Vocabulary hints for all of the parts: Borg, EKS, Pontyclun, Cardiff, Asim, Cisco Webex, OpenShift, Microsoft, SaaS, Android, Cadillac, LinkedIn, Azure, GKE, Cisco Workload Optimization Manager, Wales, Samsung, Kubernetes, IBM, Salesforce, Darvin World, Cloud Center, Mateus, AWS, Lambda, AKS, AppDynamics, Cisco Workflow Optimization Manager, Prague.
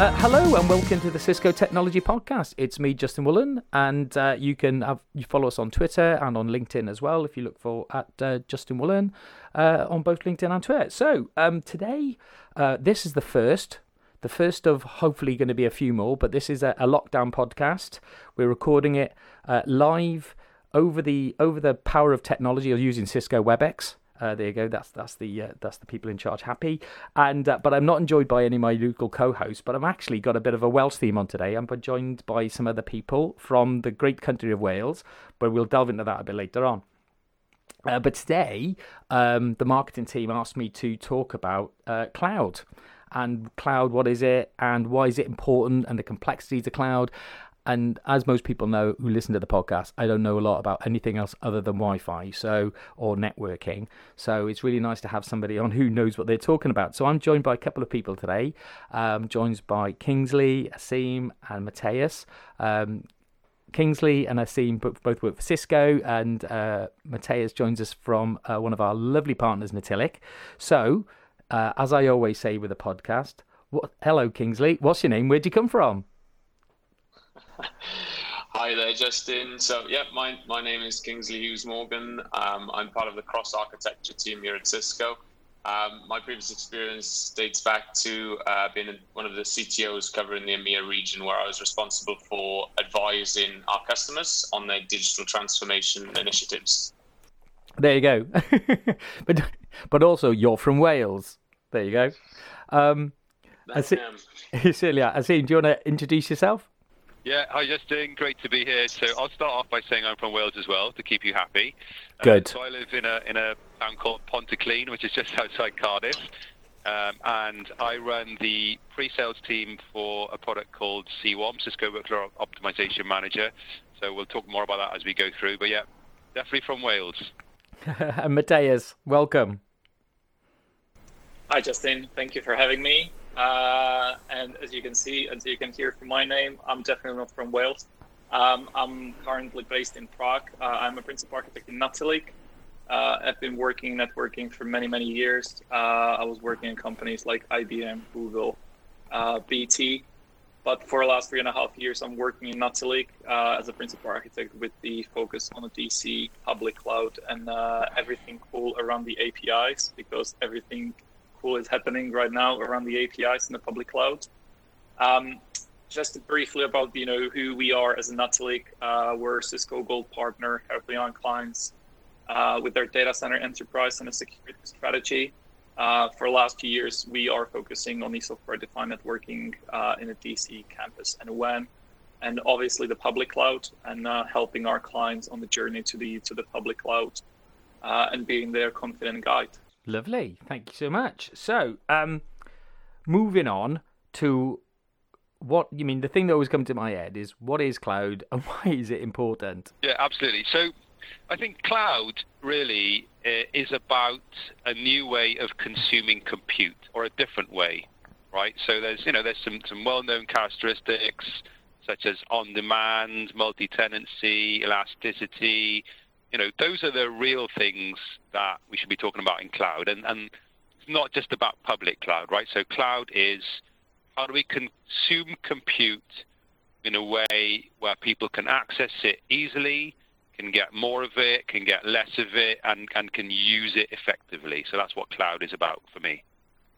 Hello and welcome to the Cisco Technology Podcast. It's me, Justin Woolen, and you follow us on Twitter and on LinkedIn as well if you look for Justin Woolen on both LinkedIn and Twitter. So today, this is the first of hopefully going to be a few more, but this is a lockdown podcast. We're recording it live over the power of technology, or using Cisco Webex. There you go. That's the people in charge happy. And but I'm not enjoyed by any of my local co-hosts. But I've actually got a bit of a Welsh theme on today. I'm joined by some other people from the great country of Wales, but we'll delve into that a bit later on. But today, the marketing team asked me to talk about cloud and cloud. What is it, and why is it important, and the complexities of cloud. And as most people know who listen to the podcast, I don't know a lot about anything else other than Wi-Fi or networking. So it's really nice to have somebody on who knows what they're talking about. So I'm joined by a couple of people today. Joined by Kingsley, Asim and Mateus. Kingsley and Asim both work for Cisco, and Mateus joins us from one of our lovely partners, Nutanix. So as I always say with a podcast, hello Kingsley, what's your name? Where'd you come from? Hi there, Justin. So, my name is Kingsley Hughes Morgan. I'm part of the cross-architecture team here at Cisco. My previous experience dates back to being one of the CTOs covering the EMEA region, where I was responsible for advising our customers on their digital transformation initiatives. There you go. but also, you're from Wales. There you go. Asim, do you want to introduce yourself? Yeah, hi Justin, great to be here. So I'll start off by saying I'm from Wales as well, to keep you happy. Good. So I live in a town called Pontyclun, which is just outside Cardiff, and I run the pre-sales team for a product called CWOM, Cisco Workflow Optimization Manager. So we'll talk more about that as we go through, but yeah, definitely from Wales. And Mateus, welcome. Hi Justin, thank you for having me. And as you can see, as you can hear from my name, I'm definitely not from Wales. I'm currently based in Prague. I'm a principal architect in Nutanix. I've been working in networking for many, many years. I was working in companies like IBM, Google, BT. But for the last 3.5 years, I'm working in Nutanix as a principal architect with the focus on the DC, public cloud, and everything cool around the APIs, because everything cool is happening right now around the APIs in the public cloud. Just briefly about who we are as a Nutanix. We're a Cisco Gold partner, helping our clients with their data center enterprise and a security strategy. For the last few years, we are focusing on the software-defined networking in the DC, campus, and WAN, and obviously the public cloud, and helping our clients on the journey to the public cloud and being their confident guide. Lovely. Thank you so much. So, moving on to the thing that always comes to my head is, what is cloud and why is it important? Yeah, absolutely. So I think cloud really is about a new way of consuming compute, or a different way, right? So there's some well-known characteristics such as on-demand, multi-tenancy, elasticity. Those are the real things that we should be talking about in cloud. And it's not just about public cloud, right? So cloud is, how do we consume compute in a way where people can access it easily, can get more of it, can get less of it, and can use it effectively. So that's what cloud is about for me.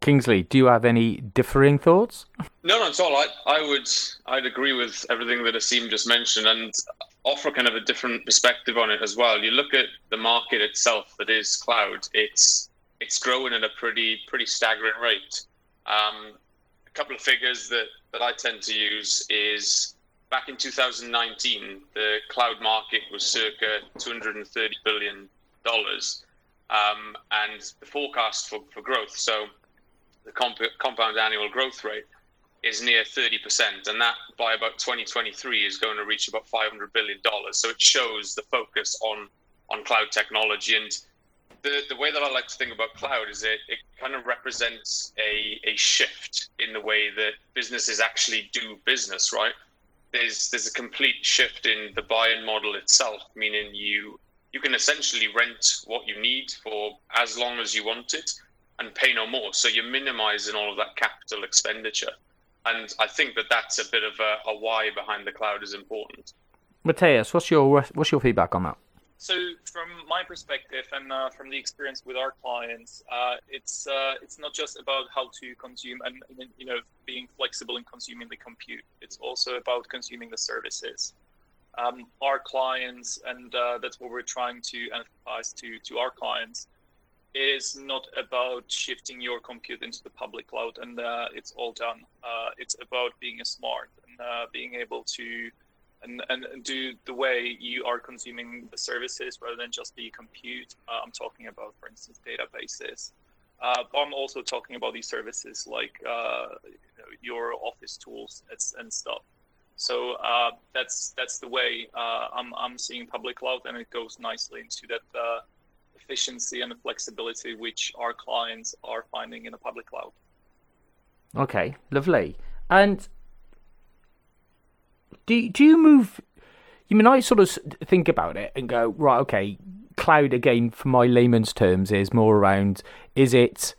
Kingsley, do you have any differing thoughts? No, not at all. I'd agree with everything that Asim just mentioned, and offer kind of a different perspective on it as well. You look at the market itself that is cloud; it's growing at a pretty staggering rate. A couple of figures that I tend to use is, back in 2019, the cloud market was circa $230 billion, and the forecast for growth, so the compound annual growth rate, is near 30%, and that by about 2023 is going to reach about $500 billion. So it shows the focus on cloud technology. And the way that I like to think about cloud is it kind of represents a shift in the way that businesses actually do business, right? There's a complete shift in the buy-in model itself, meaning you can essentially rent what you need for as long as you want it and pay no more. So you're minimizing all of that capital expenditure. And I think that that's a bit of a why behind the cloud is important. Mateus, what's your feedback on that? So from my perspective and from the experience with our clients, it's not just about how to consume and you know being flexible in consuming the compute. It's also about consuming the services. Our clients, and that's what we're trying to emphasize to our clients, is not about shifting your compute into the public cloud and it's all done. It's about being smart and being able to and do the way you are consuming the services rather than just the compute. I'm talking about, for instance, databases. I'm also talking about these services like your office tools and stuff. So that's the way I'm seeing public cloud, and it goes nicely into that efficiency and the flexibility which our clients are finding in the public cloud. Okay, lovely. And do you move? You mean I sort of think about it and go, right, okay, cloud again for my layman's terms is more around, is it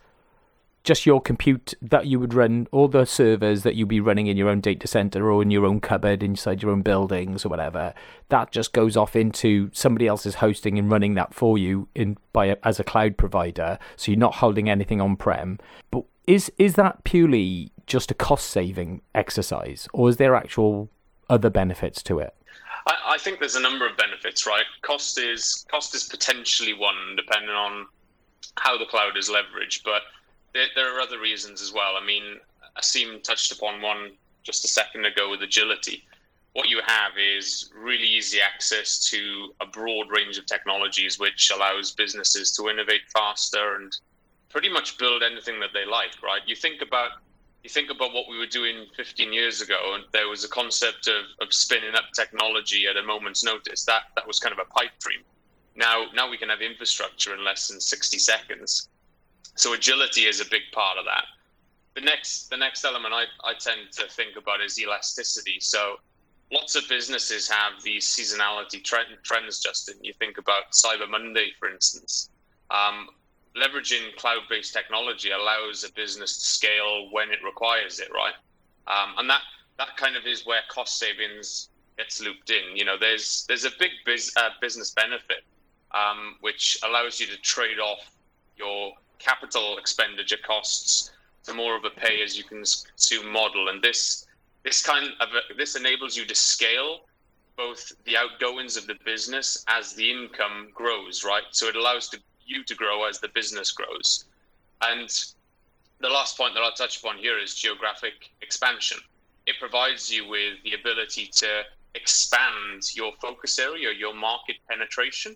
just your compute that you would run, all the servers that you'd be running in your own data center or in your own cupboard inside your own buildings or whatever, that just goes off into somebody else's hosting and running that for you as a cloud provider, so you're not holding anything on-prem. But is that purely just a cost-saving exercise, or is there actual other benefits to it? I think there's a number of benefits, right? Cost is potentially one, depending on how the cloud is leveraged, but there are other reasons as well. I mean, Asim touched upon one just a second ago with agility. What you have is really easy access to a broad range of technologies, which allows businesses to innovate faster and pretty much build anything that they like, right? You think about what we were doing 15 years ago, and there was a concept of spinning up technology at a moment's notice. That was kind of a pipe dream. Now we can have infrastructure in less than 60 seconds. So agility is a big part of that. The next element I tend to think about is elasticity. So lots of businesses have these seasonality trends, Justin. You think about Cyber Monday, for instance. Leveraging cloud-based technology allows a business to scale when it requires it, right? And that kind of is where cost savings gets looped in. You know, there's a big business benefit, which allows you to trade off your capital expenditure costs to more of a pay-as-you-consume model, and this enables you to scale both the outgoings of the business as the income grows, right? So it allows you to grow as the business grows. And the last point that I'll touch upon here is geographic expansion. It provides you with the ability to expand your focus area, your market penetration,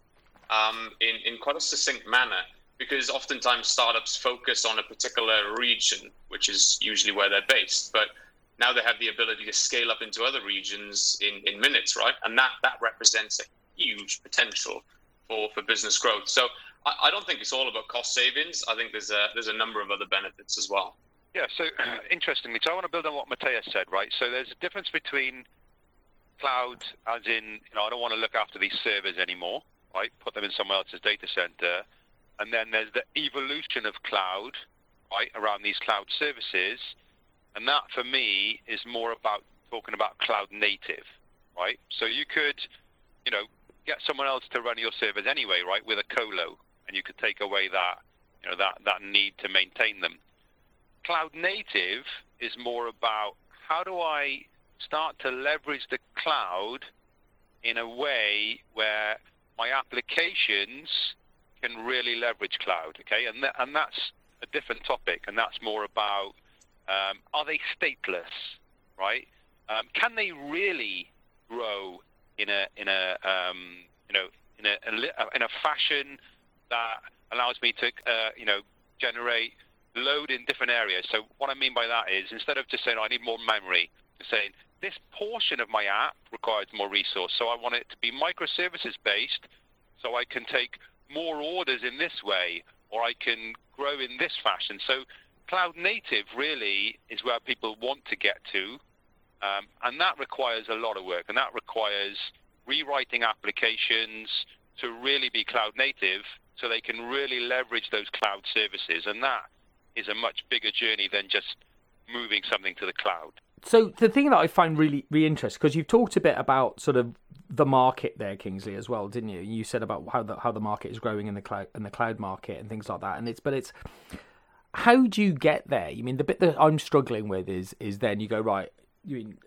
in quite a succinct manner. Because oftentimes startups focus on a particular region, which is usually where they're based. But now they have the ability to scale up into other regions in minutes, right? And that represents a huge potential for business growth. So I don't think it's all about cost savings. I think there's a number of other benefits as well. Yeah, so interestingly, so I want to build on what Mateus said, right? So there's a difference between cloud as in, you know, I don't want to look after these servers anymore, right? Put them in someone else's data center. And then there's the evolution of cloud, right, around these cloud services. And that, for me, is more about talking about cloud native, right? So you could, you know, get someone else to run your servers anyway, right, with a colo, and you could take away that, you know, that need to maintain them. Cloud native is more about how do I start to leverage the cloud in a way where my applications can really leverage cloud, okay? And that's a different topic, and that's more about are they stateless, right? Can they really grow in a fashion that allows me to generate load in different areas? So what I mean by that is instead of just saying I need more memory, saying this portion of my app requires more resource, so I want it to be microservices based, so I can take more orders in this way, or I can grow in this fashion. So cloud native really is where people want to get to, and that requires a lot of work, and that requires rewriting applications to really be cloud native so they can really leverage those cloud services. And that is a much bigger journey than just moving something to the cloud. So the thing that I find really interesting, because you've talked a bit about sort of the market there, Kingsley, as well, didn't you? You said about how the market is growing in the cloud market and things like that. And it's how do you get there? I mean, the bit that I'm struggling with is then you go right.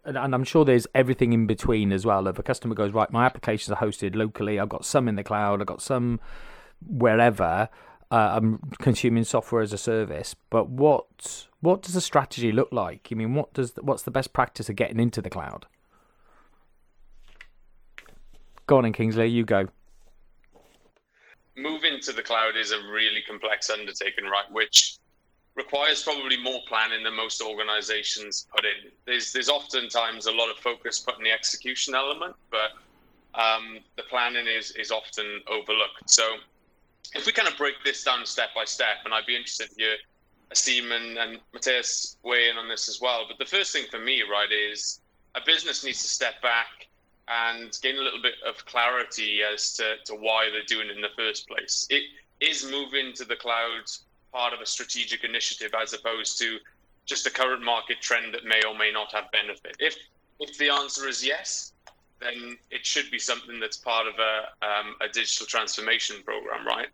And I'm sure there's everything in between as well. If a customer goes, right, my applications are hosted locally. I've got some in the cloud. I've got some wherever. I'm consuming software as a service. But what does the strategy look like? I mean, what's the best practice of getting into the cloud? Go on in, Kingsley. You go. Moving to the cloud is a really complex undertaking, right, which requires probably more planning than most organizations put in. There's oftentimes a lot of focus put on the execution element, but the planning is often overlooked. So if we kind of break this down step by step, and I'd be interested to hear Asim and Mateus weigh in on this as well. But the first thing for me, right, is a business needs to step back and gain a little bit of clarity as to why they're doing it in the first place. It is moving to the cloud part of a strategic initiative as opposed to just a current market trend that may or may not have benefit? If the answer is yes, then it should be something that's part of a digital transformation program, right?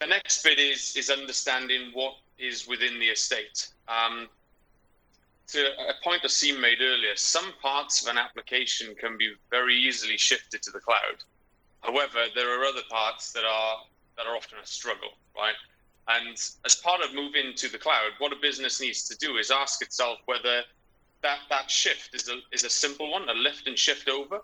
The next bit is understanding what is within the estate. To a point Asim made earlier, some parts of an application can be very easily shifted to the cloud. However, there are other parts that are often a struggle, right? And as part of moving to the cloud, what a business needs to do is ask itself whether that shift is a simple one, a lift and shift over,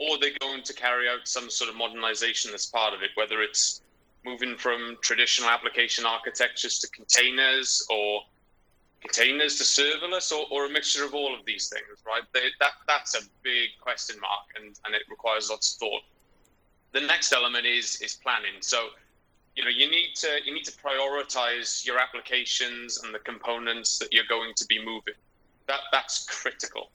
or they're going to carry out some sort of modernization as part of it, whether it's moving from traditional application architectures to containers or containers to serverless or a mixture of all of these things, right? That's a big question mark and it requires lots of thought. The next element is planning. So you need to prioritize your applications and the components that you're going to be moving. That's critical.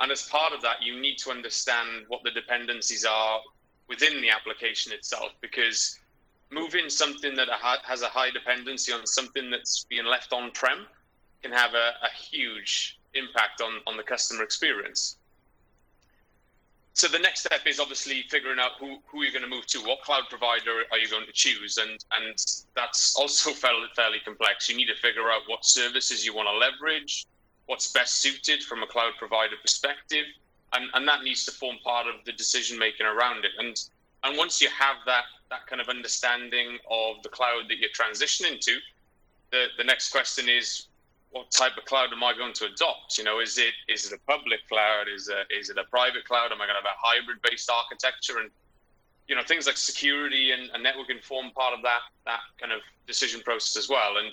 And as part of that, you need to understand what the dependencies are within the application itself, because moving something that has a high dependency on something that's being left on-prem can have a huge impact on the customer experience. So the next step is obviously figuring out who you're going to move to, what cloud provider are you going to choose, and that's also fairly complex. You need to figure out what services you want to leverage, what's best suited from a cloud provider perspective, and that needs to form part of the decision making around it. And once you have that kind of understanding of the cloud that you're transitioning to, the next question is, what type of cloud am I going to adopt? Is it a public cloud? Is it a private cloud? Am I going to have a hybrid-based architecture? And things like security and networking form part of that kind of decision process as well. And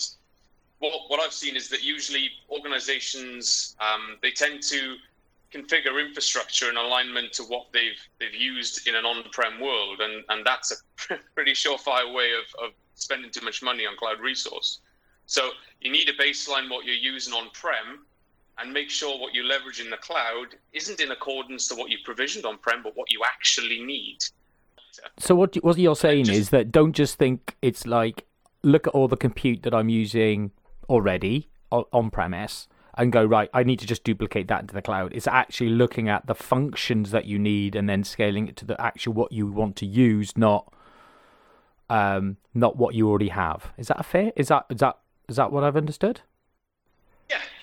what I've seen is that usually organizations they tend to configure infrastructure in alignment to what they've used in an on-prem world, and that's a pretty surefire way of spending too much money on cloud resource. So you need to baseline what you're using on-prem and make sure what you leverage in the cloud isn't in accordance to what you provisioned on-prem, but what you actually need. So what you're saying is that don't just think it's like, look at all the compute that I'm using already on-premise and go, right, I need to just duplicate that into the cloud. It's actually looking at the functions that you need and then scaling it to the actual what you want to use, not what you already have. Is that fair? Is that what I've understood?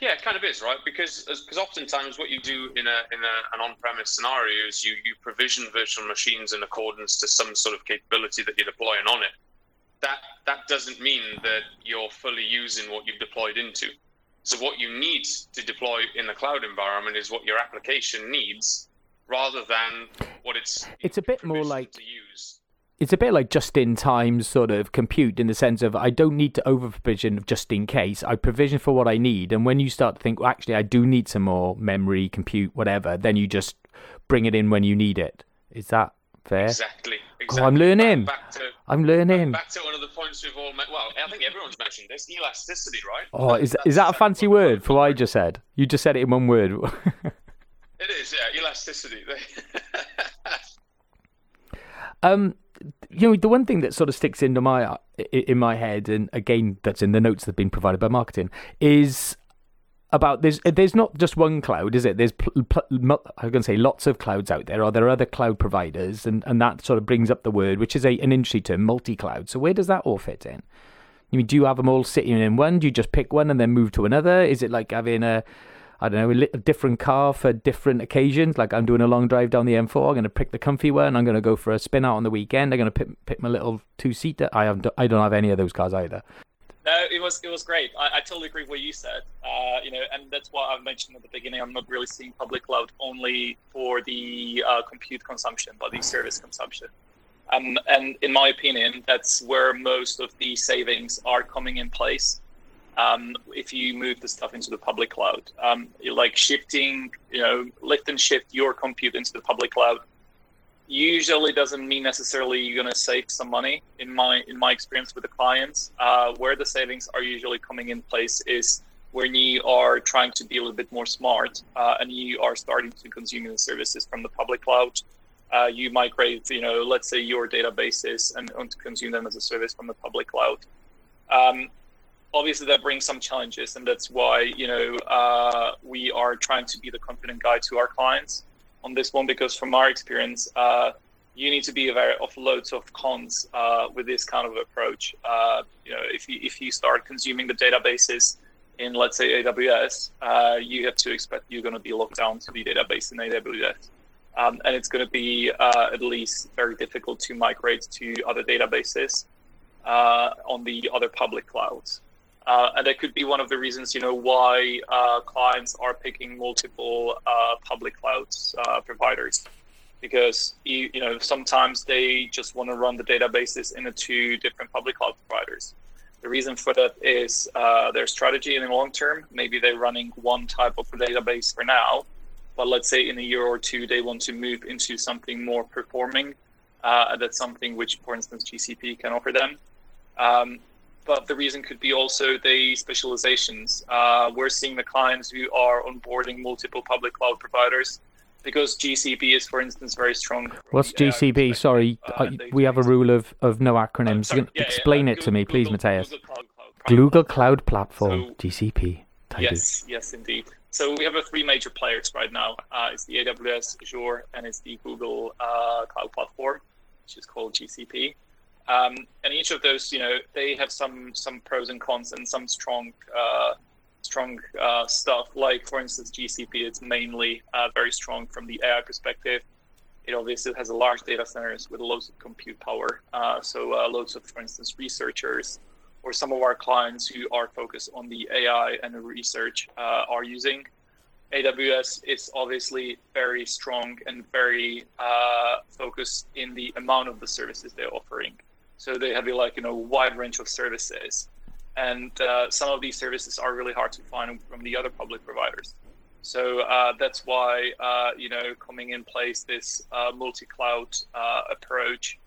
Yeah, it kind of is, right? Because oftentimes what you do in an on-premise scenario is you provision virtual machines in accordance to some sort of capability that you're deploying on it. That doesn't mean that you're fully using what you've deployed into. So what you need to deploy in the cloud environment is what your application needs, rather than what it's a bit more like to use. It's a bit like just-in-time sort of compute, in the sense of I don't need to over-provision just in case. I provision for what I need. And when you start to think, well, actually, I do need some more memory, compute, whatever, then you just bring it in when you need it. Is that fair? Exactly. Oh, I'm learning. Back to one of the points we've all met. Well, I think everyone's mentioned this, elasticity, right? Oh, is that a fancy word for what I just said? You just said it in one word. It is, yeah, elasticity. The one thing that sort of sticks into my head, and again that's in the notes that have been provided by marketing, is about there's not just one cloud, is it? There's I can say lots of clouds out there. Are there other cloud providers? And that sort of brings up the word, which is an industry term, multi-cloud. So where does that all fit in? I mean, do you have them all sitting in one? Do you just pick one and then move to another? Is it like having a different car for different occasions? Like I'm doing a long drive down the M4, I'm going to pick the comfy one. I'm going to go for a spin out on the weekend. I'm going to pick my little two-seater. I don't have any of those cars either. No, it was great. I totally agree with what you said. And that's what I mentioned at the beginning. I'm not really seeing public cloud only for the compute consumption, but the service consumption. And in my opinion, that's where most of the savings are coming in place. If you move the stuff into the public cloud, you're like shifting, lift and shift your compute into the public cloud usually doesn't mean necessarily you're going to save some money. In my experience with the clients, where the savings are usually coming in place is when you are trying to be a little bit more smart and you are starting to consume the services from the public cloud. You migrate, let's say your databases and to consume them as a service from the public cloud. Obviously, that brings some challenges, and that's why we are trying to be the confident guide to our clients on this one, because from our experience, you need to be aware of loads of cons with this kind of approach. If you start consuming the databases in, let's say, AWS, you have to expect you're going to be locked down to the database in AWS. And it's going to be at least very difficult to migrate to other databases on the other public clouds. And that could be one of the reasons, why clients are picking multiple public clouds providers, because sometimes they just want to run the databases in the two different public cloud providers. The reason for that is their strategy in the long term. Maybe they're running one type of database for now, but let's say in a year or two they want to move into something more performing. That's something which, for instance, GCP can offer them. But the reason could be also the specializations. We're seeing the clients who are onboarding multiple public cloud providers because GCP is, for instance, very strong. What's GCP? Sorry, we have a rule of no acronyms. Explain it to me, please, Mateus. Google Cloud Platform, GCP. Yes, indeed. So we have three major players right now. It's the AWS, Azure, and it's the Google Cloud Platform, which is called GCP. And each of those, they have some pros and cons and some strong stuff. Like, for instance, GCP, it's mainly very strong from the AI perspective. It obviously has a large data centers with loads of compute power. So loads of, for instance, researchers or some of our clients who are focused on the AI and the research are using. AWS is obviously very strong and very focused in the amount of the services they're offering. So they have a wide range of services. And some of these services are really hard to find from the other public providers. So that's why, coming in place this multi-cloud approach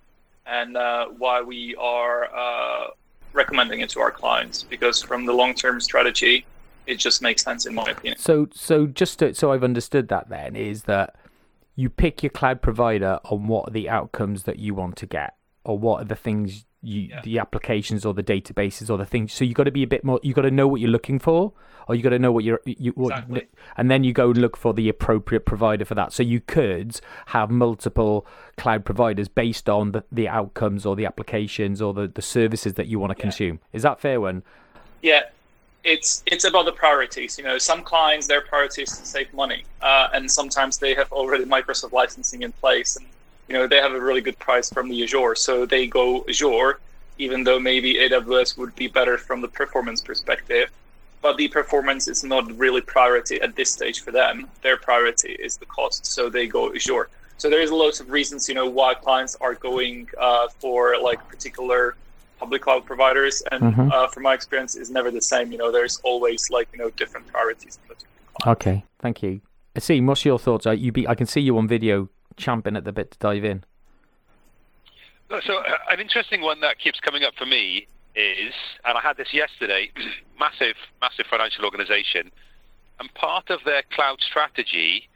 and why we are recommending it to our clients, because from the long-term strategy, it just makes sense in my opinion. So I've understood that then, is that you pick your cloud provider on what are the outcomes that you want to get, or what are the things the applications or the databases or the things. So you've got to be a bit more, you've got to know what you're looking for, or you've got to know what exactly. And then you go look for the appropriate provider for that. So you could have multiple cloud providers based on the outcomes or the applications or the services that you want to consume. Is that fair, Wyn? Yeah. It's about the priorities. Some clients, their priority is to save money, and sometimes they have already Microsoft licensing in place, and they have a really good price from the Azure, so they go Azure, even though maybe AWS would be better from the performance perspective. But the performance is not really priority at this stage for them. Their priority is the cost, so they go Azure. So there is lots of reasons, why clients are going for particular public cloud providers, and from my experience, is never the same. There's always different priorities. Okay, thank you. Asim, what's your thoughts? I can see you on video champing at the bit to dive in. So an interesting one that keeps coming up for me is, and I had this yesterday, massive financial organization, and part of their cloud strategy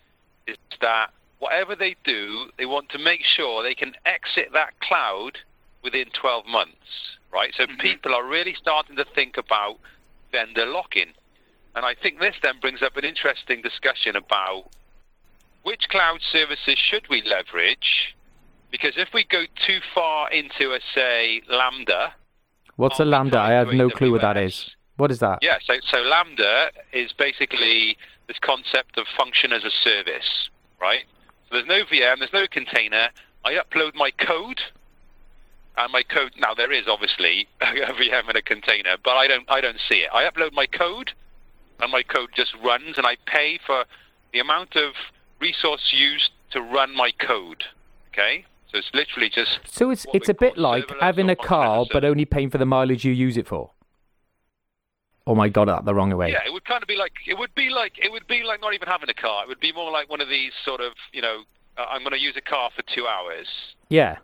is that whatever they do, they want to make sure they can exit that cloud within 12 months, right? So people are really starting to think about vendor lock-in. And I think this then brings up an interesting discussion about which cloud services should we leverage? Because if we go too far into a, say, Lambda. What's a Lambda? I have no clue what that is. What is that? Yeah, so Lambda is basically this concept of function as a service, right? So there's no VM, there's no container. I upload my code, and my code, now there is obviously a VM and a container, but I don't see it. I upload my code, and my code just runs, and I pay for the amount of resource used to run my code, okay? So it's literally just... So it's a bit like having a car, but only paying for the mileage you use it for. Oh my God, that the wrong way. Yeah, it would kind of be like, it would be like not even having a car. It would be more like one of these sort of, you know, I'm going to use a car for 2 hours. Yeah.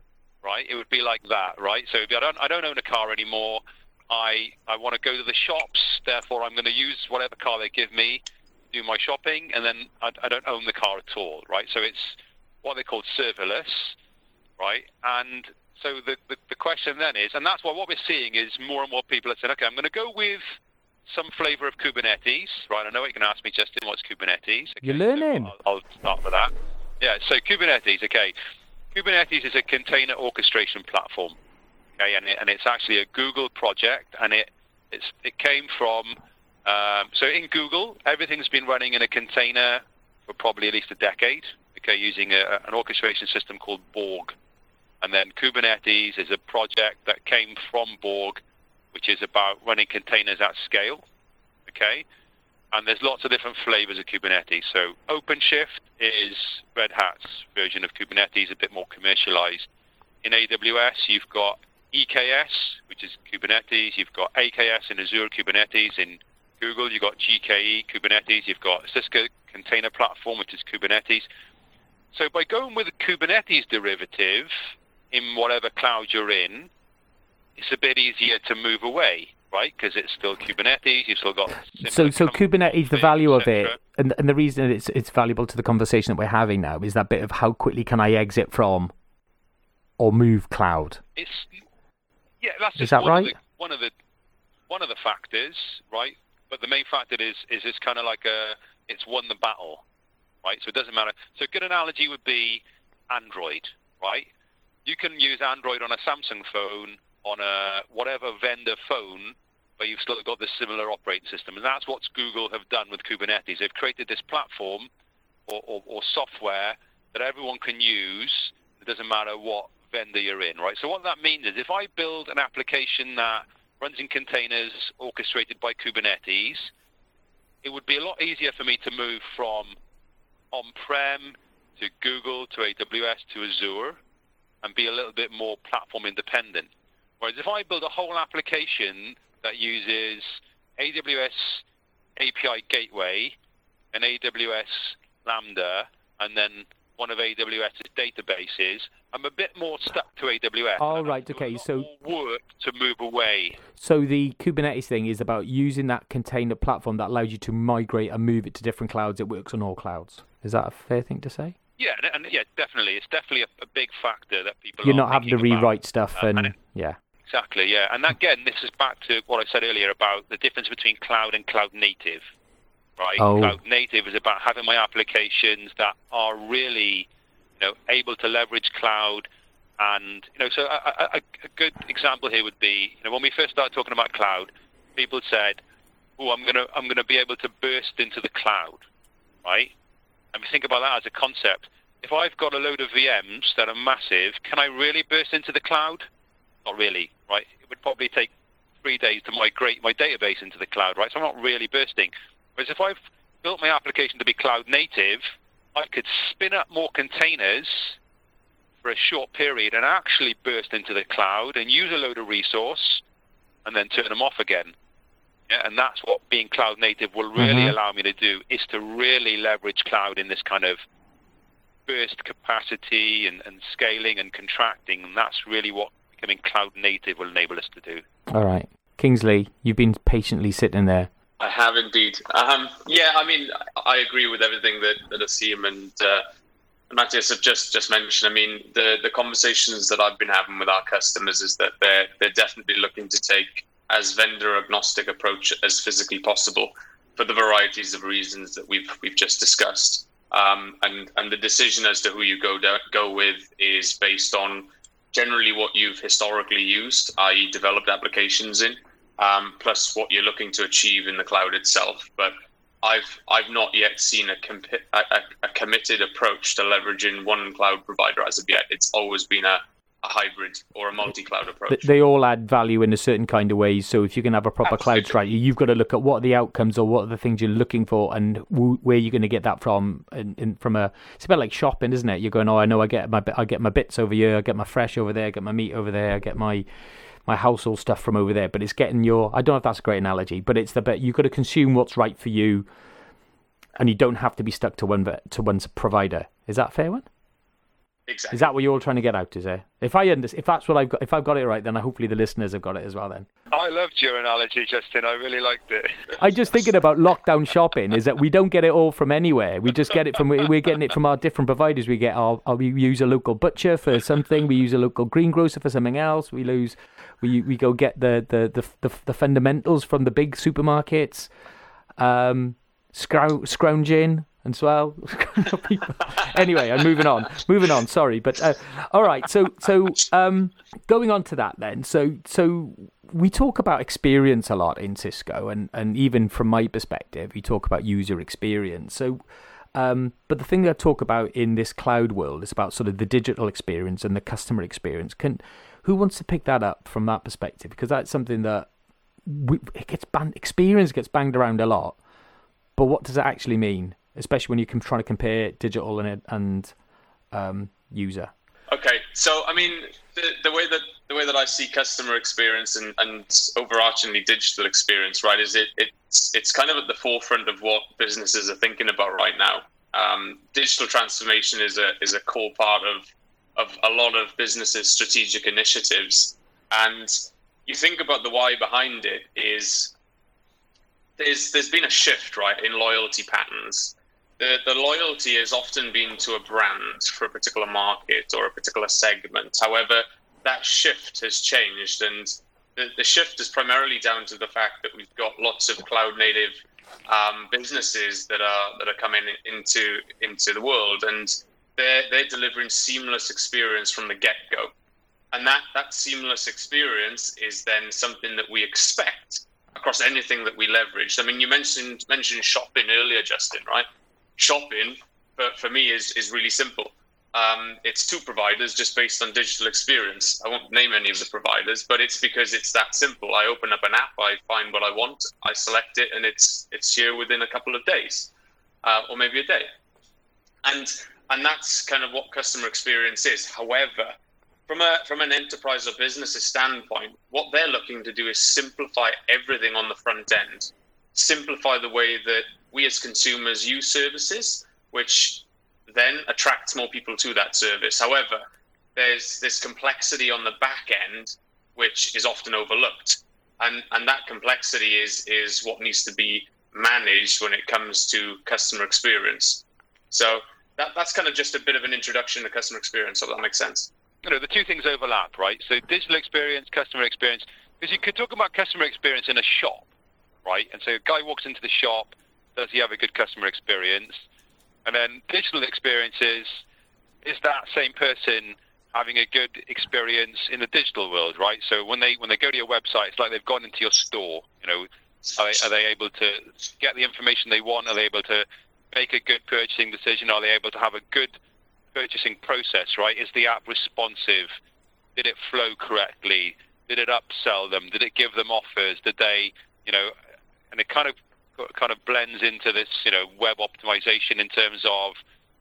Right? It would be like that, right? So if I don't own a car anymore. I want to go to the shops. Therefore, I'm going to use whatever car they give me, do my shopping, and then I don't own the car at all, right? So it's what they call serverless, right? And so the question then is, and that's what we're seeing is more and more people are saying, okay, I'm going to go with some flavor of Kubernetes, right? I know you're going to ask me, Justin, what's Kubernetes? Okay, you're learning. So I'll start with that. Yeah, so Kubernetes, okay. Kubernetes is a container orchestration platform, okay, and it's actually a Google project, and it came from, so in Google, everything's been running in a container for probably at least a decade, okay, using an orchestration system called Borg. And then Kubernetes is a project that came from Borg, which is about running containers at scale, okay? And there's lots of different flavors of Kubernetes. So OpenShift is Red Hat's version of Kubernetes, a bit more commercialized. In AWS, you've got EKS, which is Kubernetes. You've got AKS in Azure Kubernetes. In Google, you've got GKE Kubernetes. You've got Cisco Container Platform, which is Kubernetes. So by going with a Kubernetes derivative in whatever cloud you're in, it's a bit easier to move away, right? Because it's still Kubernetes. You've still got so Kubernetes. The value of it, and the reason it's valuable to the conversation that we're having now is that bit of how quickly can I exit from or move cloud. One of the factors, right? But the main factor is it's kind of like it's won the battle, right? So it doesn't matter. So a good analogy would be Android, right? You can use Android on a Samsung phone, on a whatever vendor phone, but you've still got this similar operating system. And that's what Google have done with Kubernetes. They've created this platform or software that everyone can use. It doesn't matter what vendor you're in, right? So what that means is if I build an application that runs in containers orchestrated by Kubernetes, it would be a lot easier for me to move from on-prem to Google to AWS to Azure and be a little bit more platform independent. Whereas if I build a whole application that uses AWS API Gateway and AWS Lambda and then one of AWS's databases, I'm a bit more stuck to AWS. All right, okay. So work to move away. So the Kubernetes thing is about using that container platform that allows you to migrate and move it to different clouds. It works on all clouds. Is that a fair thing to say? Yeah, and yeah, definitely. It's definitely a big factor that people. You're not having to rewrite stuff, yeah. Exactly, yeah. And again, this is back to what I said earlier about the difference between cloud and cloud native, right? Oh. Cloud native is about having my applications that are really, you know, able to leverage cloud. And, you know, so a good example here would be, you know, when we first started talking about cloud, people said, oh, I'm going to be able to burst into the cloud, right? And we think about that as a concept. If I've got a load of VMs that are massive, can I really burst into the cloud? Not really, right? It would probably take 3 days to migrate my database into the cloud, right? So I'm not really bursting. Whereas if I've built my application to be cloud native, I could spin up more containers for a short period and actually burst into the cloud and use a load of resource and then turn them off again. Yeah, and that's what being cloud native will really allow me to do, is to really leverage cloud in this kind of burst capacity and scaling and contracting. And that's really what becoming cloud native will enable us to do. All right. Kingsley, you've been patiently sitting there. I have indeed. Yeah, I mean, I agree with everything that Asim and Mateus have just mentioned. I mean, the conversations that I've been having with our customers is that they're definitely looking to take as vendor agnostic approach as physically possible. for the varieties of reasons that we've just discussed. And the decision as to who you go with is based on generally what you've historically used, i.e. developed applications in, plus what you're looking to achieve in the cloud itself. But I've not yet seen a committed approach to leveraging one cloud provider as of yet. It's always been a hybrid or a multi-cloud approach. They all add value in a certain kind of ways. So if you can have a proper cloud strategy, you've got to look at what are the outcomes or what are the things you're looking for and where you're going to get that from. And from it's a bit like shopping, isn't it? You're going, oh, I know I get my bits over here, I get my fresh over there, I get my meat over there, I get my household stuff from over there. But it's getting I don't know if that's a great analogy, but it's the bit you've got to consume what's right for you, and you don't have to be stuck to one provider. Is that a fair one? Exactly. Is that what you're all trying to get out? Is it? If that's what I've got, if I've got it right, then hopefully the listeners have got it as well. Then I loved your analogy, Justin. I really liked it. I'm just thinking about lockdown shopping. Is that we don't get it all from anywhere. We just get it from we're getting it from our different providers. We get we use a local butcher for something. We use a local greengrocer for something else. We go get the fundamentals from the big supermarkets. Scrounging. And so, anyway, I'm moving on. Sorry, but all right. So, going on to that then. So we talk about experience a lot in Cisco, and even from my perspective, we talk about user experience. So, but the thing that I talk about in this cloud world is about sort of the digital experience and the customer experience. Who wants to pick that up from that perspective? Because that's something that experience gets banged around a lot, but what does it actually mean? Especially when you can try to compare digital and user. Okay, so I mean the way that I see customer experience and overarchingly digital experience, right, is it's kind of at the forefront of what businesses are thinking about right now. Digital transformation is a core part of a lot of businesses' strategic initiatives, and you think about the why behind it is there's been a shift, right, in loyalty patterns. The loyalty has often been to a brand for a particular market or a particular segment. However, that shift has changed, and the shift is primarily down to the fact that we've got lots of cloud-native businesses that are coming into the world, and they're delivering seamless experience from the get-go. And that seamless experience is then something that we expect across anything that we leverage. I mean, you mentioned shopping earlier, Justin, right? Shopping, for me, is really simple. It's two providers just based on digital experience. I won't name any of the providers, but it's because it's that simple. I open up an app, I find what I want, I select it, and it's here within a couple of days, or maybe a day. And that's kind of what customer experience is. However, from an enterprise or business's standpoint, what they're looking to do is simplify everything on the front end, simplify the way that we as consumers use services, which then attracts more people to that service. However, there's this complexity on the back end, which is often overlooked. And that complexity is what needs to be managed when it comes to customer experience. So that's kind of just a bit of an introduction to customer experience, so that makes sense. You know, the two things overlap, right? So digital experience, customer experience, because you could talk about customer experience in a shop, right? And so a guy walks into the shop, does he have a good customer experience? And then digital experience is that same person having a good experience in the digital world, right? So when they go to your website, it's like they've gone into your store. You know, are they able to get the information they want? Are they able to make a good purchasing decision? Are they able to have a good purchasing process, right? Is the app responsive? Did it flow correctly? Did it upsell them? Did it give them offers? Did they, you know, and it kind of blends into this, you know, web optimization in terms of,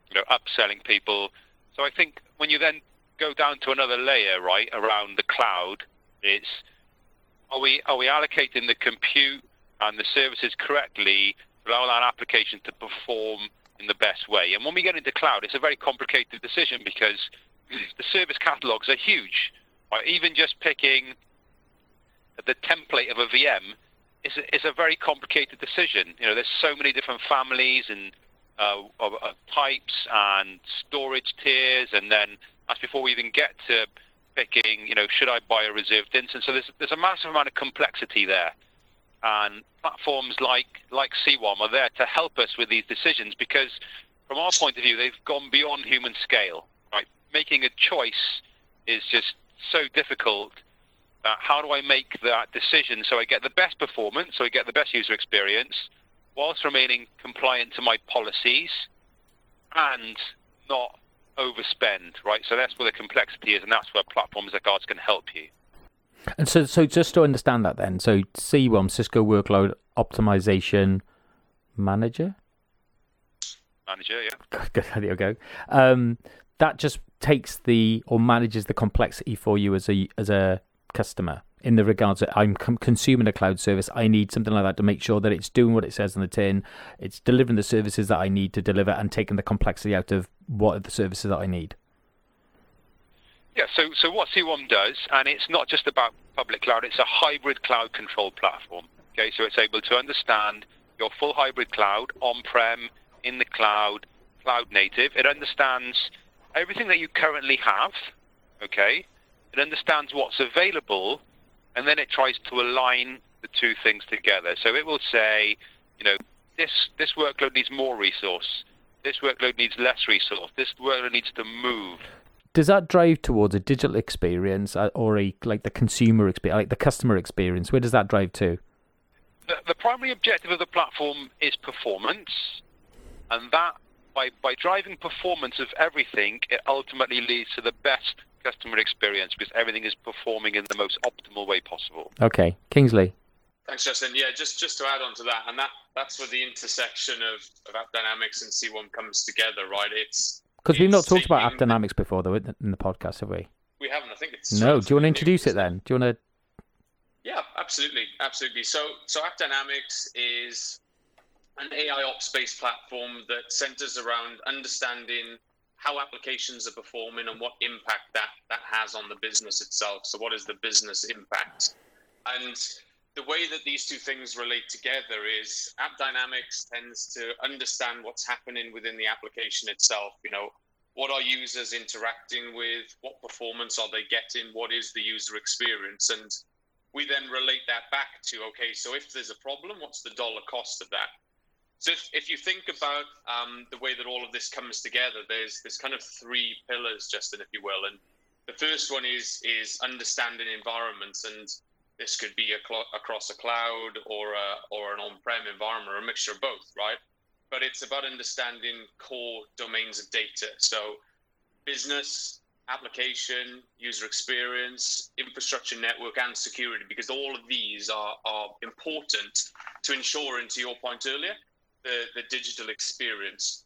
you know, upselling people. So I think when you then go down to another layer, right, around the cloud, it's are we allocating the compute and the services correctly to allow that application to perform in the best way? And when we get into cloud, it's a very complicated decision because the service catalogs are huge, right? Even just picking the template of a VM is a very complicated decision. You know, there's so many different families and of types and storage tiers, and then that's before we even get to picking, you know, should I buy a reserved instance? So there's a massive amount of complexity there. And platforms like C1 are there to help us with these decisions because, from our point of view, they've gone beyond human scale. Right? Making a choice is just so difficult. How do I make that decision so I get the best performance, so I get the best user experience, whilst remaining compliant to my policies and not overspend, right? So that's where the complexity is, and that's where platforms like ours can help you. And so just to understand that then, so C1, Cisco Workload Optimization Manager? Manager, yeah. Good, there you go. That just takes or manages the complexity for you as a customer in the regards that I'm consuming a cloud service. I need something like that to make sure that it's doing what it says on the tin. It's delivering the services that I need to deliver and taking the complexity out of what are the services that I need. Yeah, so what C1 does, and it's not just about public cloud, it's a hybrid cloud control platform. Okay, so it's able to understand your full hybrid cloud, on-prem, in the cloud, cloud native. It understands everything that you currently have, okay? It understands what's available, and then it tries to align the two things together. So it will say, you know, this workload needs more resource, this workload needs less resource, this workload needs to move. Does that drive towards a digital experience or the consumer experience, like the customer experience? Where does that drive to? The primary objective of the platform is performance, and that by driving performance of everything, it ultimately leads to the best customer experience because everything is performing in the most optimal way possible. Okay, Kingsley. Thanks, Justin. Yeah, just to add on to that, and that's where the intersection of AppDynamics and C1 comes together, right? Because we've not talked about AppDynamics before, though, in the podcast, have we? We haven't. I think it's... No, do you want to introduce it then? Do you want to... Yeah, absolutely. Absolutely. So AppDynamics is an AI ops-based platform that centers around understanding how applications are performing and what impact that has on the business itself. So what is the business impact? And the way that these two things relate together is AppDynamics tends to understand what's happening within the application itself. You know, what are users interacting with? What performance are they getting? What is the user experience? And we then relate that back to, okay, so if there's a problem, what's the dollar cost of that? So if you think about the way that all of this comes together, there's kind of three pillars, Justin, if you will. And the first one is understanding environments, and this could be across a cloud or an on-prem environment, or a mixture of both, right? But it's about understanding core domains of data. So business, application, user experience, infrastructure, network, and security, because all of these are important to ensuring, to your point earlier, the digital experience.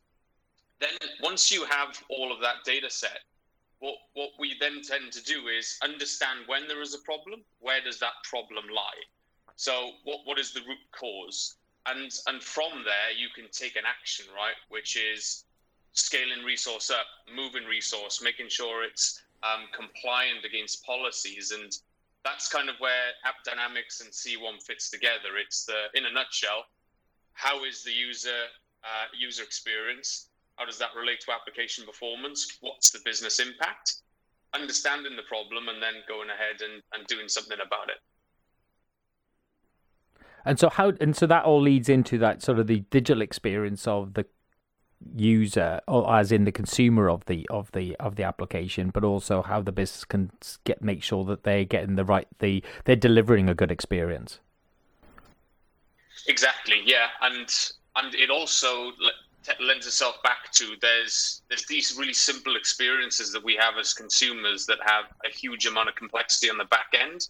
Then once you have all of that data set, what we then tend to do is understand when there is a problem, where does that problem lie? So what is the root cause? And from there, you can take an action, right? Which is scaling resource up, moving resource, making sure it's compliant against policies. And that's kind of where AppDynamics and C1 fits together. It's in a nutshell, how is the user experience? How does that relate to application performance? What's the business impact? Understanding the problem and then going ahead and doing something about it. And so that all leads into that sort of the digital experience of the user, or as in the consumer of the application, but also how the business can make sure that they're getting they're delivering a good experience. Exactly. Yeah, and it also lends itself back to there's these really simple experiences that we have as consumers that have a huge amount of complexity on the back end.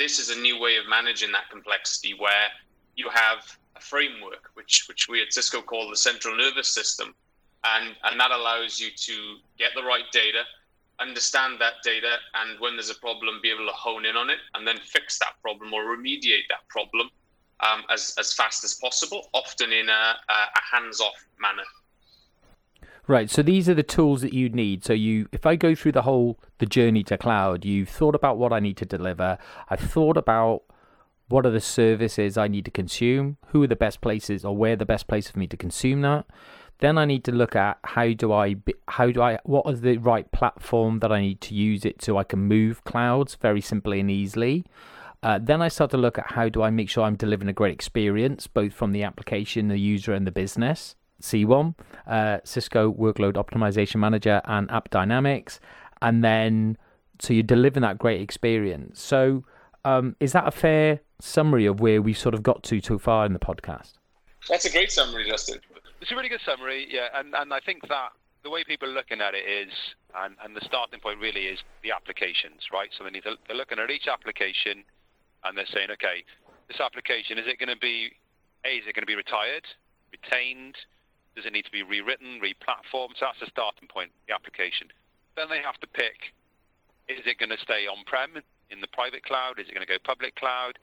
This is a new way of managing that complexity where you have a framework, which we at Cisco call the central nervous system, and that allows you to get the right data, understand that data, and when there's a problem, be able to hone in on it and then fix that problem or remediate that problem as fast as possible, often in a hands-off manner. Right, so these are the tools that you need. So if I go through the journey to cloud, you've thought about what I need to deliver. I've thought about what are the services I need to consume, who are the best places or where the best place for me to consume that. Then I need to look at what is the right platform that I need to use it so I can move clouds very simply and easily. Then I start to look at how do I make sure I'm delivering a great experience, both from the application, the user, and the business. C1, Cisco Workload Optimization Manager, and AppDynamics. And then, so you're delivering that great experience. So is that a fair summary of where we've sort of got to far in the podcast? That's a great summary, Justin. It's a really good summary, yeah. And I think that the way people are looking at it is, and the starting point really is the applications, right? So they're looking at each application and they're saying, okay, this application, is it going to be retired, retained? Does it need to be rewritten, replatformed? So that's the starting point, the application. Then they have to pick, is it going to stay on-prem in the private cloud? Is it going to go public cloud?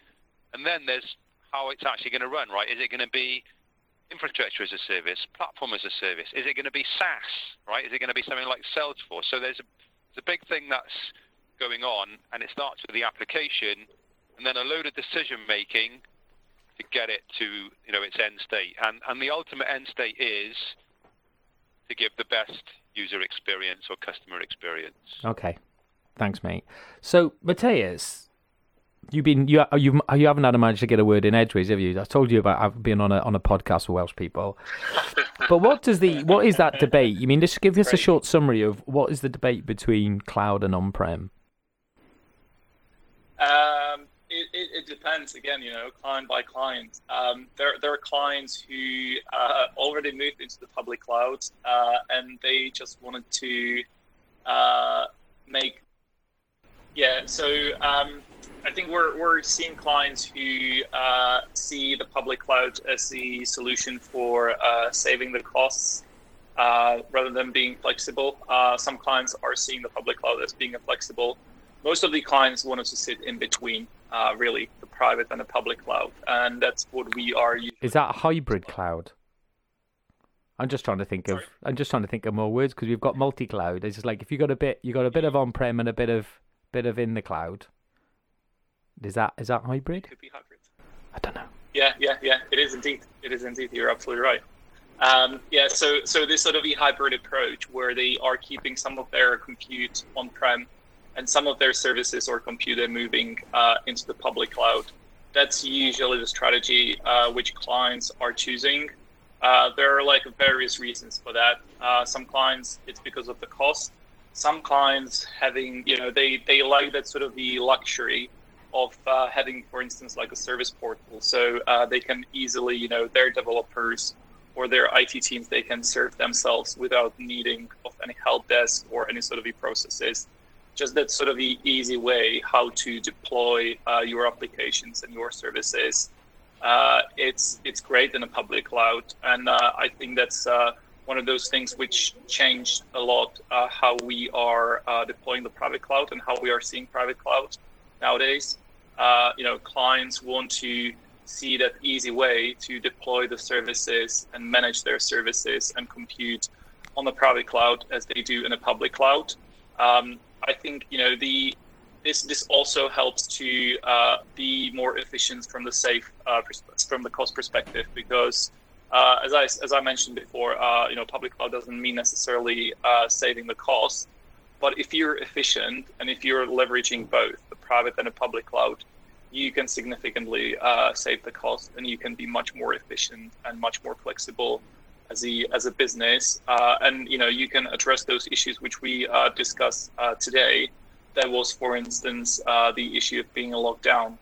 And then there's how it's actually going to run, right? Is it going to be infrastructure as a service, platform as a service? Is it going to be SaaS, right? Is it going to be something like Salesforce? So there's a big thing that's going on, and it starts with the application and then a load of decision-making to get it to, you know, its end state. And the ultimate end state is to give the best user experience or customer experience. Okay. Thanks, mate. So, Mateus, you haven't had a manage to get a word in edgeways, have you? I told you about I've been on a podcast with Welsh people. But what is that debate? You mean, just give us a short summary of what is the debate between cloud and on-prem? It depends. Again, you know, client by client. There are clients who already moved into the public cloud, and they just wanted to make. Yeah, so I think we're seeing clients who see the public cloud as the solution for saving the costs rather than being flexible. Some clients are seeing the public cloud as being flexible. Most of the clients want us to sit in between, really, the private and the public cloud, and that's what we are using. Is that a hybrid cloud? I'm just trying to think of more words because we've got multi-cloud. It's just like if you got a bit of on-prem and a bit of in the cloud. Is that hybrid? It could be hybrid. I don't know. Yeah. It is indeed. You're absolutely right. So this sort of a hybrid approach where they are keeping some of their compute on-prem and some of their services or computer moving into the public cloud. That's usually the strategy which clients are choosing. There are like various reasons for that. Some clients, it's because of the cost. Some clients having, you know, they like that sort of the luxury of having, for instance, like a service portal. So they can easily, you know, their developers or their IT teams, they can serve themselves without needing of any help desk or any sort of the processes. Just that sort of the easy way how to deploy your applications and your services. It's great in a public cloud, and I think that's one of those things which changed a lot how we are deploying the private cloud and how we are seeing private cloud nowadays. You know, clients want to see that easy way to deploy the services and manage their services and compute on the private cloud as they do in a public cloud. I think, you know, this also helps to be more efficient from the cost perspective, because as I mentioned before, you know, public cloud doesn't mean necessarily saving the cost, but if you're efficient and if you're leveraging both the private and the public cloud, you can significantly save the cost, and you can be much more efficient and much more flexible as a business, and you know, you can address those issues which we discussed today. That was, for instance, the issue of being locked down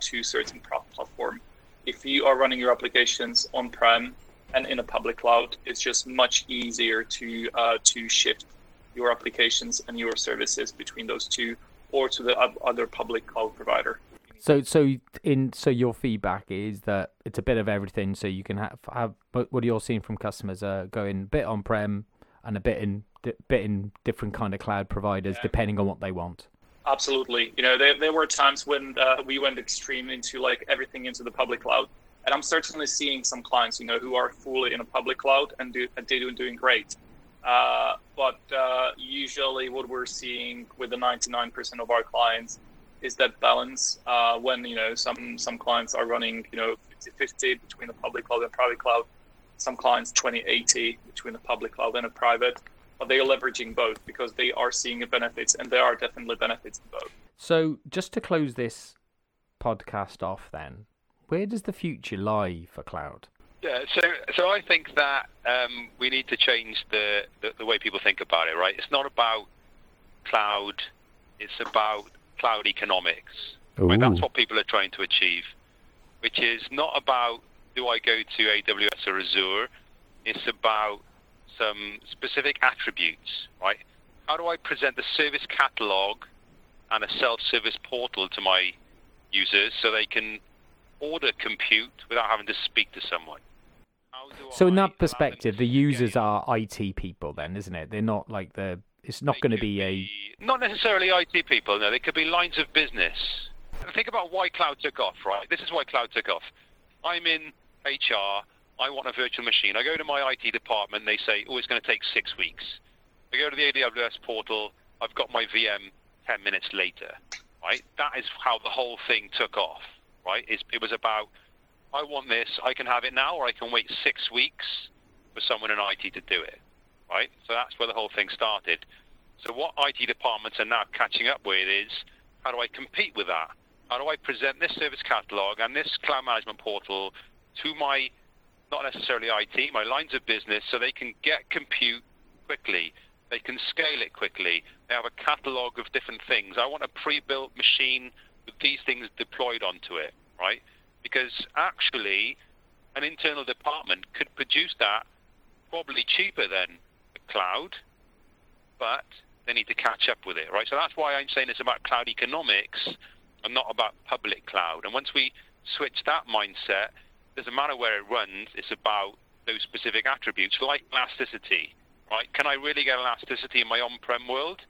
to certain platform. If you are running your applications on-prem and in a public cloud, it's just much easier to shift your applications and your services between those two, or to the other public cloud provider. So your feedback is that it's a bit of everything. So you can have what you're seeing from customers are going a bit on-prem and a bit in different kind of cloud providers, yeah, depending on what they want. Absolutely. You know, there were times when we went extreme into like everything into the public cloud, and I'm certainly seeing some clients, you know, who are fully in a public cloud and they're doing great. But usually, what we're seeing with the 99% of our clients is that balance when, you know, some clients are running, you know, 50-50 between the public cloud and private cloud. Some clients 20-80 between the public cloud and a private, but they are leveraging both because they are seeing the benefits, and there are definitely benefits in both. So just to close this podcast off then, where does the future lie for cloud? Yeah, so I think that we need to change the way people think about it, right? It's not about cloud, it's about cloud economics. Right? That's what people are trying to achieve, which is not about do I go to AWS or Azure? It's about some specific attributes, right? How do I present the service catalog and a self-service portal to my users so they can order compute without having to speak to someone? So in that perspective, the users are IT people then, isn't it? They're not like the... It's not going to be a... Not necessarily IT people, no. They could be lines of business. Think about why cloud took off, right? This is why cloud took off. I'm in HR. I want a virtual machine. I go to my IT department. They say, oh, it's going to take 6 weeks. I go to the AWS portal. I've got my VM 10 minutes later, right? That is how the whole thing took off, right? It was about, I want this. I can have it now, or I can wait 6 weeks for someone in IT to do it. Right? So that's where the whole thing started. So what IT departments are now catching up with is, how do I compete with that? How do I present this service catalog and this cloud management portal to my, not necessarily IT, my lines of business, so they can get compute quickly, they can scale it quickly, they have a catalog of different things. I want a pre-built machine with these things deployed onto it, right? Because actually, an internal department could produce that probably cheaper than cloud, but they need to catch up with it, right? So that's why I'm saying it's about cloud economics and not about public cloud. And once we switch that mindset, it doesn't matter where it runs, it's about those specific attributes, like elasticity, right? Can I really get elasticity in my on-prem world?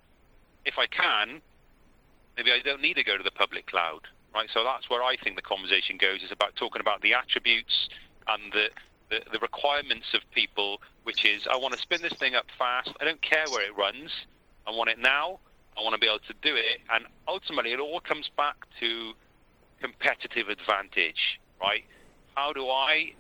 If I can, maybe I don't need to go to the public cloud, right? So that's where I think the conversation goes, is about talking about the attributes and the requirements of people, which is, I want to spin this thing up fast. I don't care where it runs. I want it now. I want to be able to do it. And ultimately, it all comes back to competitive advantage, right? How do I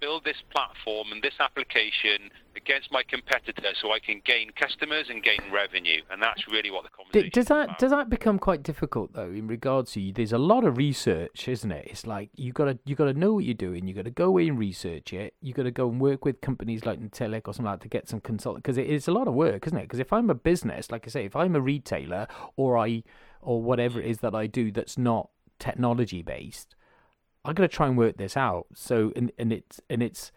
build this platform and this application against my competitor so I can gain customers and gain revenue? And that's really what the conversation is about. Does that become quite difficult, though, in regards to, there's a lot of research, isn't it? It's like you got to know what you're doing. You've got to go in and research it. You've got to go and work with companies like Nutanix or something like that to get some consultant, because it's a lot of work, isn't it? Because if I'm a business, like I say, if I'm a retailer or whatever it is that I do that's not technology-based, I'm going to try and work this out. So, and it's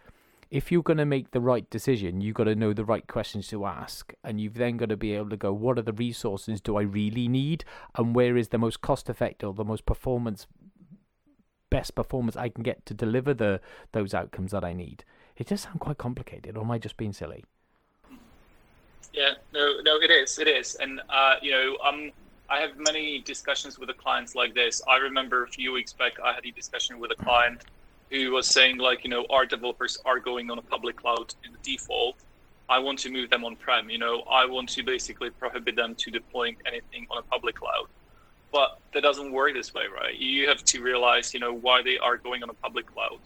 if you're going to make the right decision, you've got to know the right questions to ask, and you've then got to be able to go, what are the resources do I really need, and where is the most cost-effective, or the most best performance I can get to deliver those outcomes that I need. It does sound quite complicated, or am I just being silly? Yeah, no, it is, and I have many discussions with the clients like this. I remember a few weeks back, I had a discussion with a client who was saying, our developers are going on a public cloud in the default. I want to move them on-prem. I want to basically prohibit them to deploying anything on a public cloud. But that doesn't work this way, right? You have to realize, why they are going on a public cloud.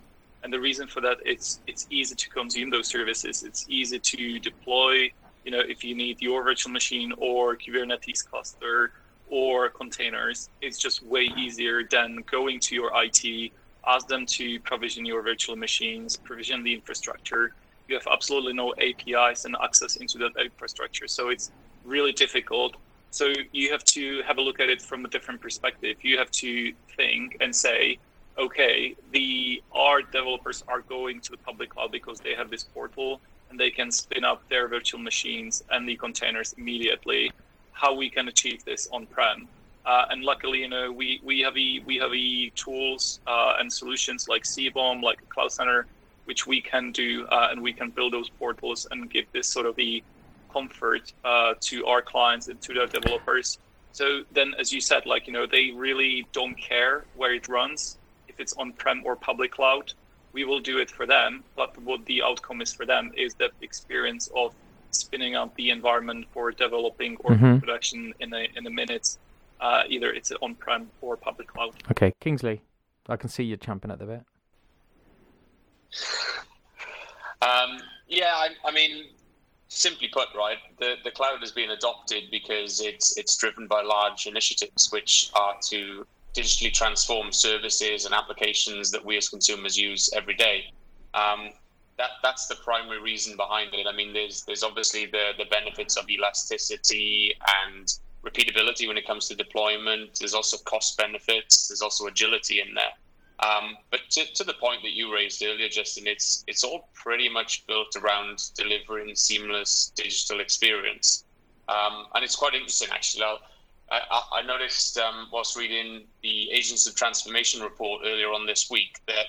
And the reason for that, it's easy to consume those services. It's easy to deploy, if you need your virtual machine or Kubernetes cluster, or containers, it's just way easier than going to your IT, ask them to provision your virtual machines, provision the infrastructure. You have absolutely no APIs and access into that infrastructure. So it's really difficult. So you have to have a look at it from a different perspective. You have to think and say, okay, our developers are going to the public cloud because they have this portal and they can spin up their virtual machines and the containers immediately. How we can achieve this on-prem, and luckily, we have tools and solutions like CBOM, like Cloud Center, which we can do, and we can build those portals and give this sort of the comfort to our clients and to their developers. So then, as you said, they really don't care where it runs, if it's on-prem or public cloud. We will do it for them, but what the outcome is for them is that experience of spinning up the environment for developing or production in the minutes, either it's on-prem or public cloud. Okay, Kingsley, I can see you're champing at the bit. I mean, simply put, right, the cloud has been adopted because it's driven by large initiatives which are to digitally transform services and applications that we as consumers use every day. That's the primary reason behind it. I mean, there's obviously the benefits of elasticity and repeatability when it comes to deployment. There's also cost benefits. There's also agility in there. But to the point that you raised earlier, Justin, it's all pretty much built around delivering seamless digital experience. And it's quite interesting, actually. I noticed whilst reading the Agents of Transformation report earlier on this week that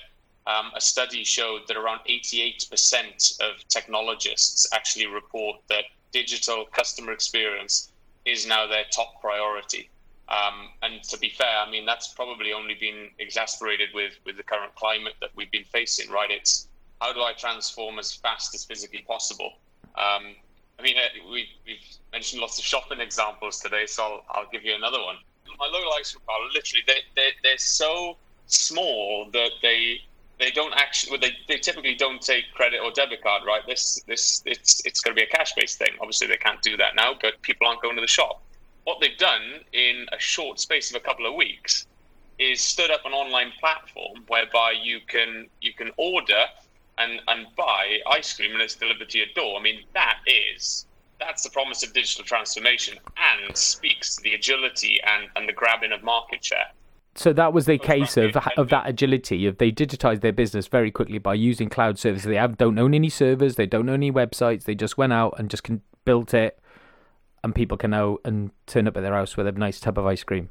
a study showed that around 88% of technologists actually report that digital customer experience is now their top priority. And to be fair, I mean, that's probably only been exacerbated with the current climate that we've been facing, right? It's how do I transform as fast as physically possible? I mean, we've mentioned lots of shopping examples today, so I'll give you another one. My local license are literally, they're so small that they don't actually, they typically don't take credit or debit card, right? It's going to be a cash-based thing. Obviously, they can't do that now, but people aren't going to the shop. What they've done in a short space of a couple of weeks is stood up an online platform whereby you can order and buy ice cream and it's delivered to your door. I mean, that's the promise of digital transformation and speaks to the agility and the grabbing of market share. So that was the case of that agility. They digitized their business very quickly by using cloud services. They don't own any servers. They don't own any websites. They just went out and just built it. And people can now and turn up at their house with a nice tub of ice cream.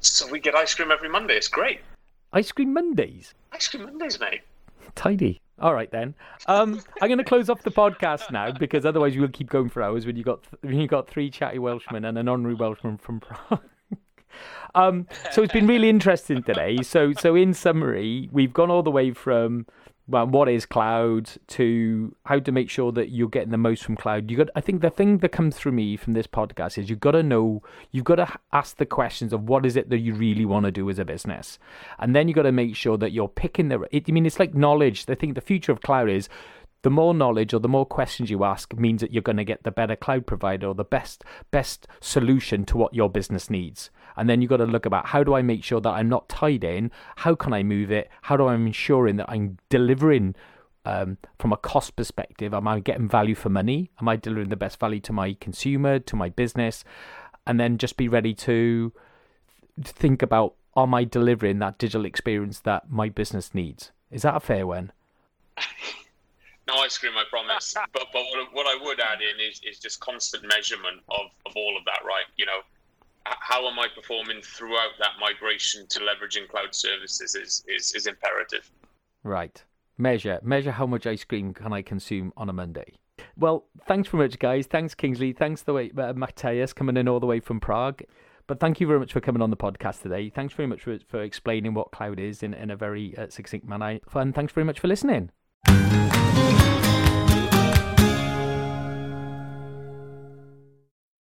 So we get ice cream every Monday. It's great. Ice cream Mondays. Ice cream Mondays, mate. Tidy. All right then. I'm going to close off the podcast now because otherwise we'll keep going for hours. When you got three chatty Welshmen and an honorary Welshman from Prague. So it's been really interesting today. So in summary, we've gone all the way from. Well, what is cloud to how to make sure that you're getting the most from cloud. I think the thing that comes through me from this podcast is you've got to ask the questions of what is it that you really want to do as a business. And then you've got to make sure that you're picking it's like knowledge. I think the future of cloud is the more knowledge or the more questions you ask means that you're going to get the better cloud provider or the best solution to what your business needs. And then you've got to look about how do I make sure that I'm not tied in? How can I move it? How do I ensuring that I'm delivering from a cost perspective? Am I getting value for money? Am I delivering the best value to my consumer, to my business? And then just be ready to think about, am I delivering that digital experience that my business needs? Is that a fair one? No ice cream, I promise. But what I would add in is just constant measurement of all of that, right? You know, how am I performing throughout that migration to leveraging cloud services is imperative. Right. Measure how much ice cream can I consume on a Monday. Well, thanks very much, guys. Thanks, Kingsley. Thanks Mateus coming in all the way from Prague. But thank you very much for coming on the podcast today. Thanks very much for explaining what cloud is in a very succinct manner. And thanks very much for listening.